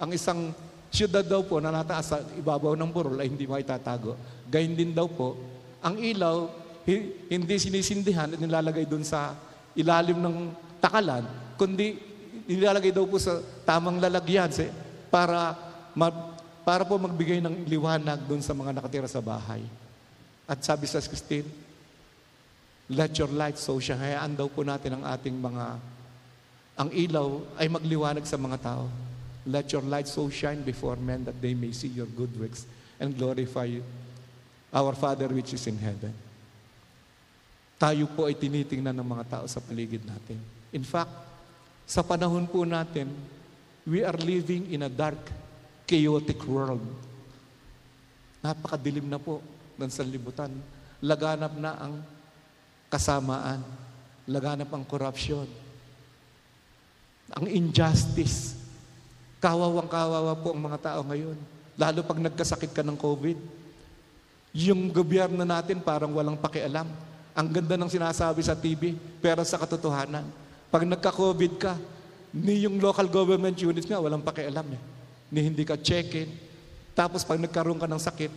Ang isang syudad daw po na nataas sa ibabaw ng burol ay hindi maitatago. Gayun din daw po, ang ilaw hindi sinisindihan at nilalagay doon sa ilalim ng takalan, kundi nilalagay daw po sa tamang lalagyan eh, para, ma, para po magbigay ng liwanag doon sa mga nakatira sa bahay. At sabi sa Christine, let your light so shine. Hayaan daw po natin ang ating mga, ang ilaw ay magliwanag sa mga tao. Let your light so shine before men that they may see your good works and glorify our Father which is in heaven. Tayo po ay tinitingnan ng mga tao sa paligid natin. In fact, sa panahon po natin, we are living in a dark, chaotic world. Napakadilim na po ng sanlibutan. Laganap na ang kasamaan. Laganap ang corruption. Ang injustice. Kawawang-kawawa po ang mga tao ngayon. Lalo pag nagkasakit ka ng COVID. Yung gobyerno natin parang walang pakialam. Ang ganda ng sinasabi sa T V, pero sa katotohanan, pag nagka-COVID ka, ni yung local government units nga, walang pakialam eh. Ni hindi ka check-in. Tapos pag nagkaroon ka ng sakit,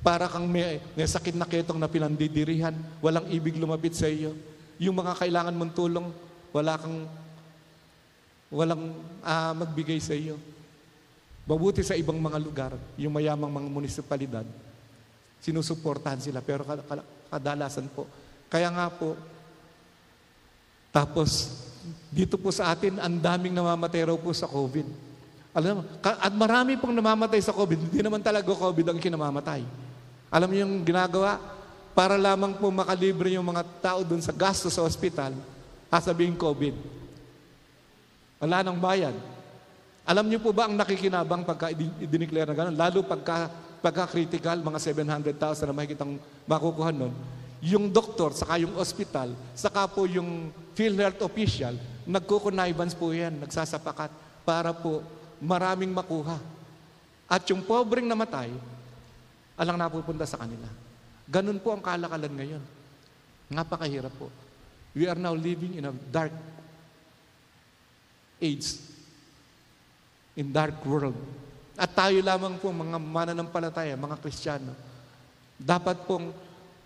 para kang may, may sakit na ketong na pinandidirihan, walang ibig lumapit sa iyo. Yung mga kailangan mong tulong, wala kang, walang ah, magbigay sa iyo. Mabuti sa ibang mga lugar, yung mayamang mga munisipalidad, sinusuportahan sila, pero kadalasan po. Kaya nga po, tapos, dito po sa atin, ang daming namamatay raw po sa COVID. Alam, at marami pong namamatay sa COVID. Hindi naman talaga COVID ang kinamamatay. Alam niyo yung ginagawa? Para lamang po makalibre yung mga tao dun sa gasto sa ospital, sasabihin COVID. Wala nang bayad. Alam niyo po ba ang nakikinabang pagka i-declare na gano'n? Lalo pagka, pagka-critical, mga seven hundred thousand na makikitang makukuha nun. Yung doktor, saka yung ospital, saka po yung PhilHealth official, nagkukunaibans po yan, nagsasapakat para po maraming makuha. At yung pobreng namatay, alang napupunta sa kanila. Ganun po ang kalakalan ngayon. Napakahirap po. We are now living in a dark age, in dark world. At tayo lamang po, mga mananampalataya, mga Kristiyano, dapat pong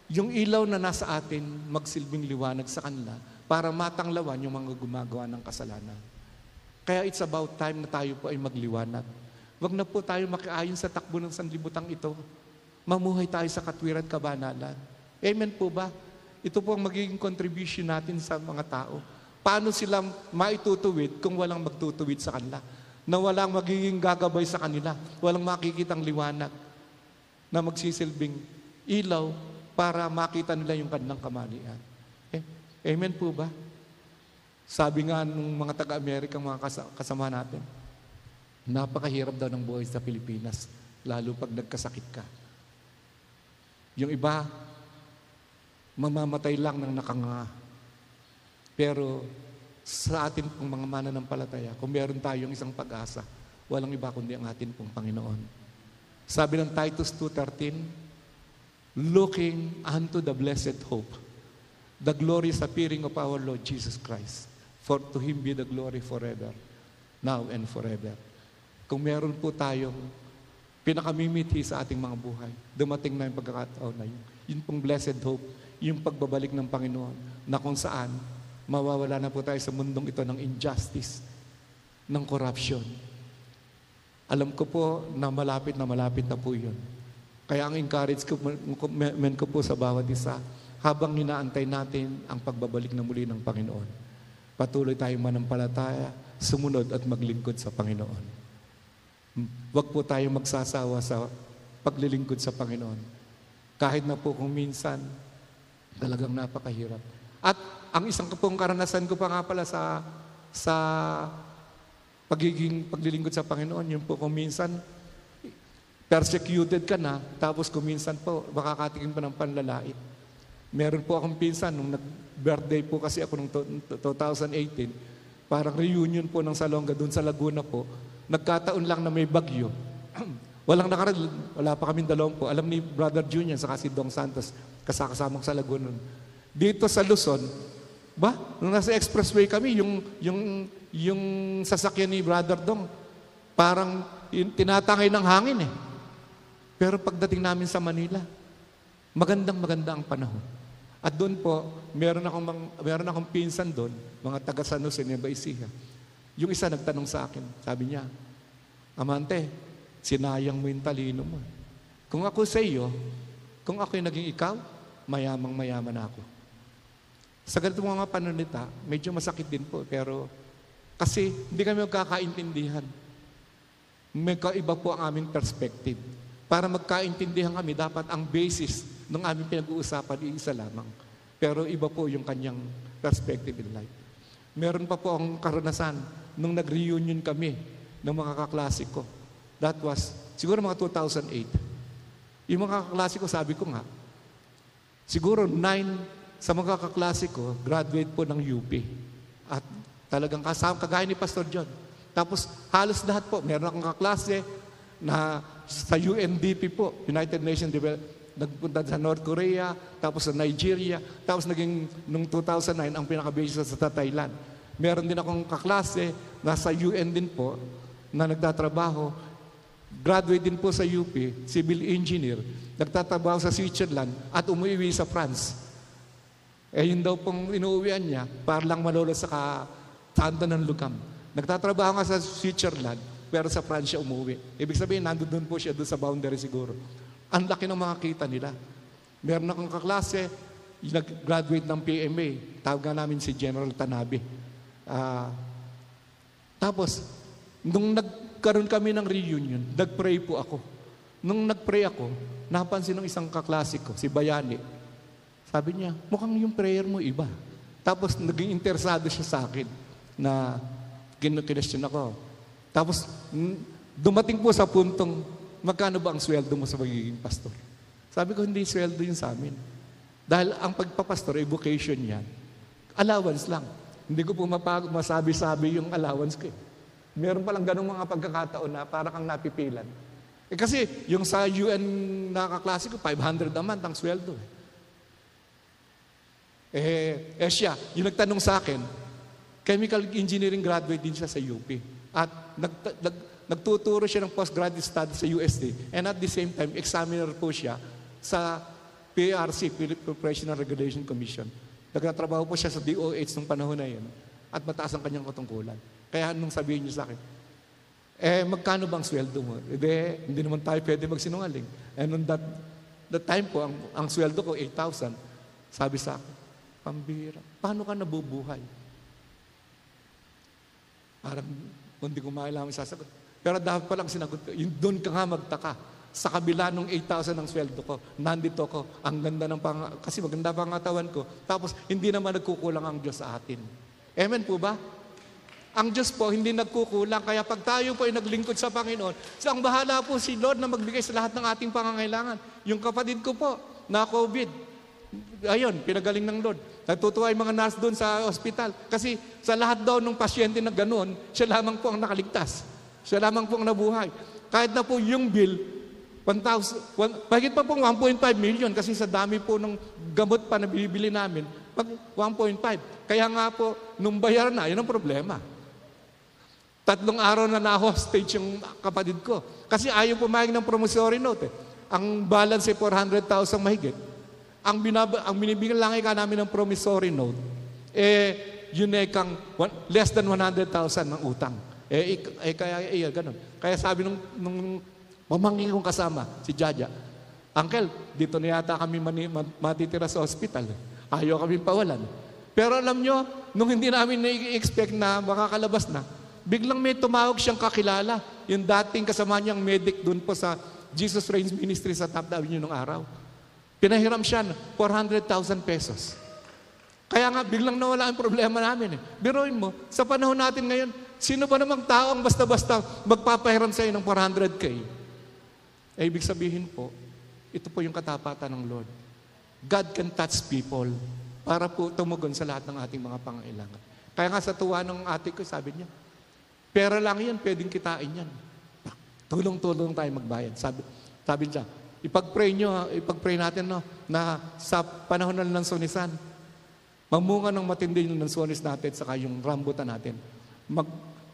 yung ilaw na nasa atin, magsilbing liwanag sa kanila para matanglawan yung mga gumagawa ng kasalanan. Kaya it's about time na tayo po ay magliwanag. Huwag na po tayo makiayon sa takbo ng sanlibutang ito. Mamuhay tayo sa katwiran kabanalan. Amen po ba? Ito po ang magiging contribution natin sa mga tao. Paano sila maitutuwid kung walang magtutuwid sa kanila? Na walang magiging gagabay sa kanila. Walang makikitang liwanag na magsisilbing ilaw para makita nila yung kanilang kamalian. Eh, amen po ba? Sabi nga nung mga taga-Amerika, mga kasama natin, napakahirap daw ng buhay sa Pilipinas, lalo pag nagkasakit ka. Yung iba, mamamatay lang ng nakanganga. Pero sa atin pong mga mananampalataya, kung meron tayong isang pag-asa, walang iba kundi ang atin pong Panginoon. Sabi ng Titus two thirteen, looking unto the blessed hope, the glorious appearing of our Lord Jesus Christ. For to Him be the glory forever. now and forever. Kung meron po tayong pinakamimiti sa ating mga buhay, dumating na yung pagkakataon na yun. Yun pong blessed hope, yung pagbabalik ng Panginoon, na kung saan mawawala na po tayo sa mundong ito ng injustice, ng corruption. Alam ko po na malapit na malapit na po yun. Kaya ang encourage ko, men ko po sa bawat isa, habang hinaantay natin ang pagbabalik na muli ng Panginoon, patuloy tayong manampalataya, sumunod at maglingkod sa Panginoon. Huwag po tayong magsasawa sa paglilingkod sa Panginoon. Kahit na po kung minsan, talagang napakahirap. At ang isang pong karanasan ko pa nga pala sa, sa pagiging paglilingkod sa Panginoon, yun po kung minsan, persecuted ka na, tapos kuminsan po, makakatingin pa ng panlalait. Meron po akong pinsan, nung nag-birthday po kasi ako nung twenty eighteen, parang reunion po ng Salonga doon sa Laguna po, nagkataon lang na may bagyo. Walang nakarag, wala pa kaming dalawang po. Alam ni Brother Junior, saka si Dong Santos, kasakasamang sa Laguna. Dito sa Luzon, ba, nung nasa Expressway kami, yung, yung, yung sasakyan ni Brother Dong, parang tinatangay ng hangin eh. Pero pagdating namin sa Manila, magandang-maganda ang panahon. At doon po, meron akong, meron akong pinsan doon, mga taga-San Jose, Nueva Ecija. Yung isa nagtanong sa akin, sabi niya, Amante, sinayang mo yung talino mo. Kung ako sa iyo, kung ako'y naging ikaw, mayamang-mayaman ako. Sa ganito mga panunita, medyo masakit din po, pero kasi hindi kami magkakaintindihan. May kaiba po ang aming perspective. Para magkaintindihan kami, dapat ang basis ng aming pinag-uusapan ay isa lamang. Pero iba po yung kanyang perspective in life. Meron pa po ang karanasan nung nag-reunion kami ng mga kaklase ko. That was, siguro mga two thousand eight. Yung mga kaklase ko, sabi ko nga, siguro nine sa mga kaklase ko, graduate po ng U P. At talagang kasama, kagaya ni Pastor John. Tapos halos lahat po, meron akong kaklase na sa U N D P po, United Nations Development, nagpunta sa North Korea, tapos sa Nigeria, tapos naging nung two thousand nine ang pinaka-base sa Thailand. Meron din akong kaklase na sa U N din po, na nagtatrabaho, graduate din po sa U P, civil engineer, nagtatrabaho sa Switzerland at umuwi sa France. Eh yun daw pong inuuwian niya, parang Malolos sa Tanto ng Lukam. Nagtatrabaho nga sa Switzerland, pero sa France siya umuwi. Ibig sabihin, nandoon po siya doon sa boundary siguro. Ang laki ng mga kita nila. Meron akong kaklase, nag-graduate ng P M A. Tawag namin si General Tanabe. Uh, tapos, nung nagkaroon kami ng reunion, nag-pray po ako. Nung nag-pray ako, napansin ng isang kaklase ko, si Bayani. Sabi niya, mukhang yung prayer mo iba. Tapos, naging interesado siya sa akin na kinu-question ako. Tapos, dumating po sa puntong, magkano ba ang sweldo mo sa pagiging pastor? Sabi ko, hindi sweldo yun sa amin. Dahil ang pagpapastor, vocation yan. Allowance lang. Hindi ko po mapag- masabi-sabi yung allowance ko. Meron palang ganung mga pagkakataon na para kang napipilan. Eh kasi, yung sa U N nakaklase ko, five hundred a month ang sweldo. Eh, eh siya, yung nagtanong sa akin, chemical engineering graduate din siya sa U P. At nag- nag- nagtuturo siya ng postgraduate studies sa U S D. And at the same time, examiner po siya sa P R C, Professional Regulation Commission. Nagtatrabaho po siya sa D O H nung panahon na yun. At mataas ang kanyang katungkulan. Kaya nung sabihin niyo sa akin, eh, magkano bang sweldo mo? Hindi, hindi naman tayo pwede magsinungaling. And on that, that time po, ang, ang sweldo ko, eight thousand. Sabi sa akin, pambira, paano ka nabubuhay? Parang, hindi ko mailang isasagot. Pero dapat palang sinagot ko, doon ka nga magtaka. Sa kabila nung eight thousand ang sweldo ko, nandito ko, ang ganda ng pang... Kasi maganda pangatawan ko. Tapos, hindi naman nagkukulang ang Diyos sa atin. Amen po ba? Ang Diyos po, hindi nagkukulang. Kaya pag tayo po ay naglingkod sa Panginoon, ang bahala po si Lord na magbigay sa lahat ng ating pangangailangan. Yung kapatid ko po, na COVID. Ayun, pinagaling ng Lord. Natutuwa yung mga nurse doon sa ospital. Kasi sa lahat daw ng pasyente na ganoon, siya lamang po ang nakaligtas. Siya lamang pong nabuhay. Kahit na po yung bill, mahigit pa pong one point five million kasi sa dami po ng gamot pa na binibili namin, one point five. Kaya nga po, nung bayar na, yun ang problema. Tatlong araw na na-hostage yung kapatid ko. Kasi ayaw pumayag ng promissory note. Eh. Ang balance ay four hundred thousand mahigit. Ang, binab- ang binibigyan lang ika namin ng promissory note, eh, yun ay kang one- less than one hundred thousand ng utang. Eh, eh, eh kaya, eh, ganun. Kaya sabi nung, nung mamangin kong kasama, si Jaja, Uncle, dito na yata kami mani- matitira sa hospital. Ayaw kami pawalan. Pero alam nyo, nung hindi namin na-expect na makakalabas na, biglang may tumawag siyang kakilala. Yung dating kasama niyang medic doon po sa Jesus Reigns Ministry sa Top Avenue nung araw. Pinahiram siya four hundred thousand pesos. Kaya nga, biglang nawala ang problema namin. Eh. Biruin mo, sa panahon natin ngayon, sino ba namang tao ang basta-basta magpapahiram sa'yo ng four hundred K? Eh, ibig sabihin po, ito po yung katapatan ng Lord. God can touch people para po tumugon sa lahat ng ating mga pangailangan. Kaya nga sa tuwa ng ate ko, sabi niya, pera lang yan, pwedeng kitain yan. Tulong-tulong tayo magbayad. Sabi, sabi niya, ipag-pray nyo, ipag-pray natin no, na sa panahon ng lansonisan, mamunga ng matindi yung lansonis natin at saka yung rambutan natin. Mag,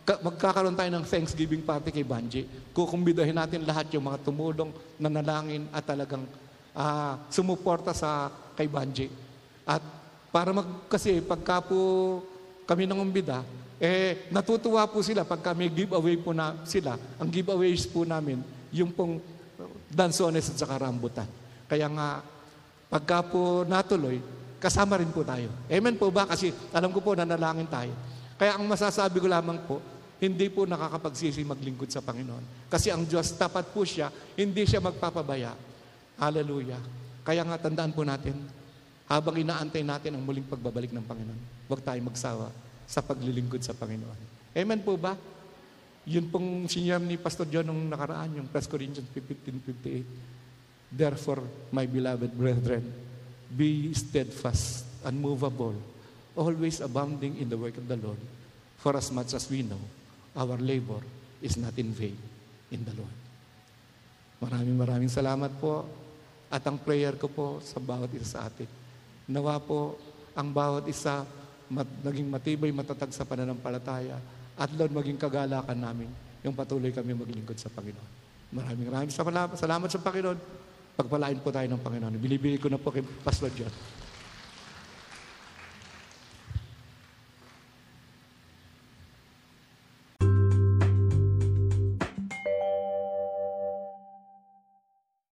ka, magkakaroon tayo ng Thanksgiving party kay Banji. Kukumbidahin natin lahat yung mga tumulong, nanalangin at talagang uh, sumuporta sa kay Banji. At para mag, kasi pagka po kami nangumbida, eh, natutuwa po sila pagka may giveaway po na sila. Ang giveaways po namin, yung pong dansones at saka rambutan. Kaya nga, pagka po natuloy, kasama rin po tayo. Amen po ba? Kasi alam ko po, nanalangin tayo. Kaya ang masasabi ko lamang po, hindi po nakakapagsisi maglingkod sa Panginoon. Kasi ang Diyos, tapat po siya, hindi siya magpapabaya. Hallelujah. Kaya nga, tandaan po natin, habang inaantay natin ang muling pagbabalik ng Panginoon, huwag tayo magsawa sa paglilingkod sa Panginoon. Amen po ba? Yun pong siniram ni Pastor John nung nakaraan, yung First Corinthians fifteen fifty-eight. Therefore, my beloved brethren, be steadfast, unmovable, always abounding in the work of the Lord, for as much as we know, our labor is not in vain in the Lord. Maraming maraming salamat po at ang prayer ko po sa bawat isa sa atin. Nawa po ang bawat isa Mat, naging matibay, matatag sa pananampalataya at Lord, maging kagalakan namin yung patuloy kami maglingkod sa Panginoon. Maraming maraming salamat sa Panginoon. Pagpalain po tayo ng Panginoon. Binibigay ko na po kay Pastor John.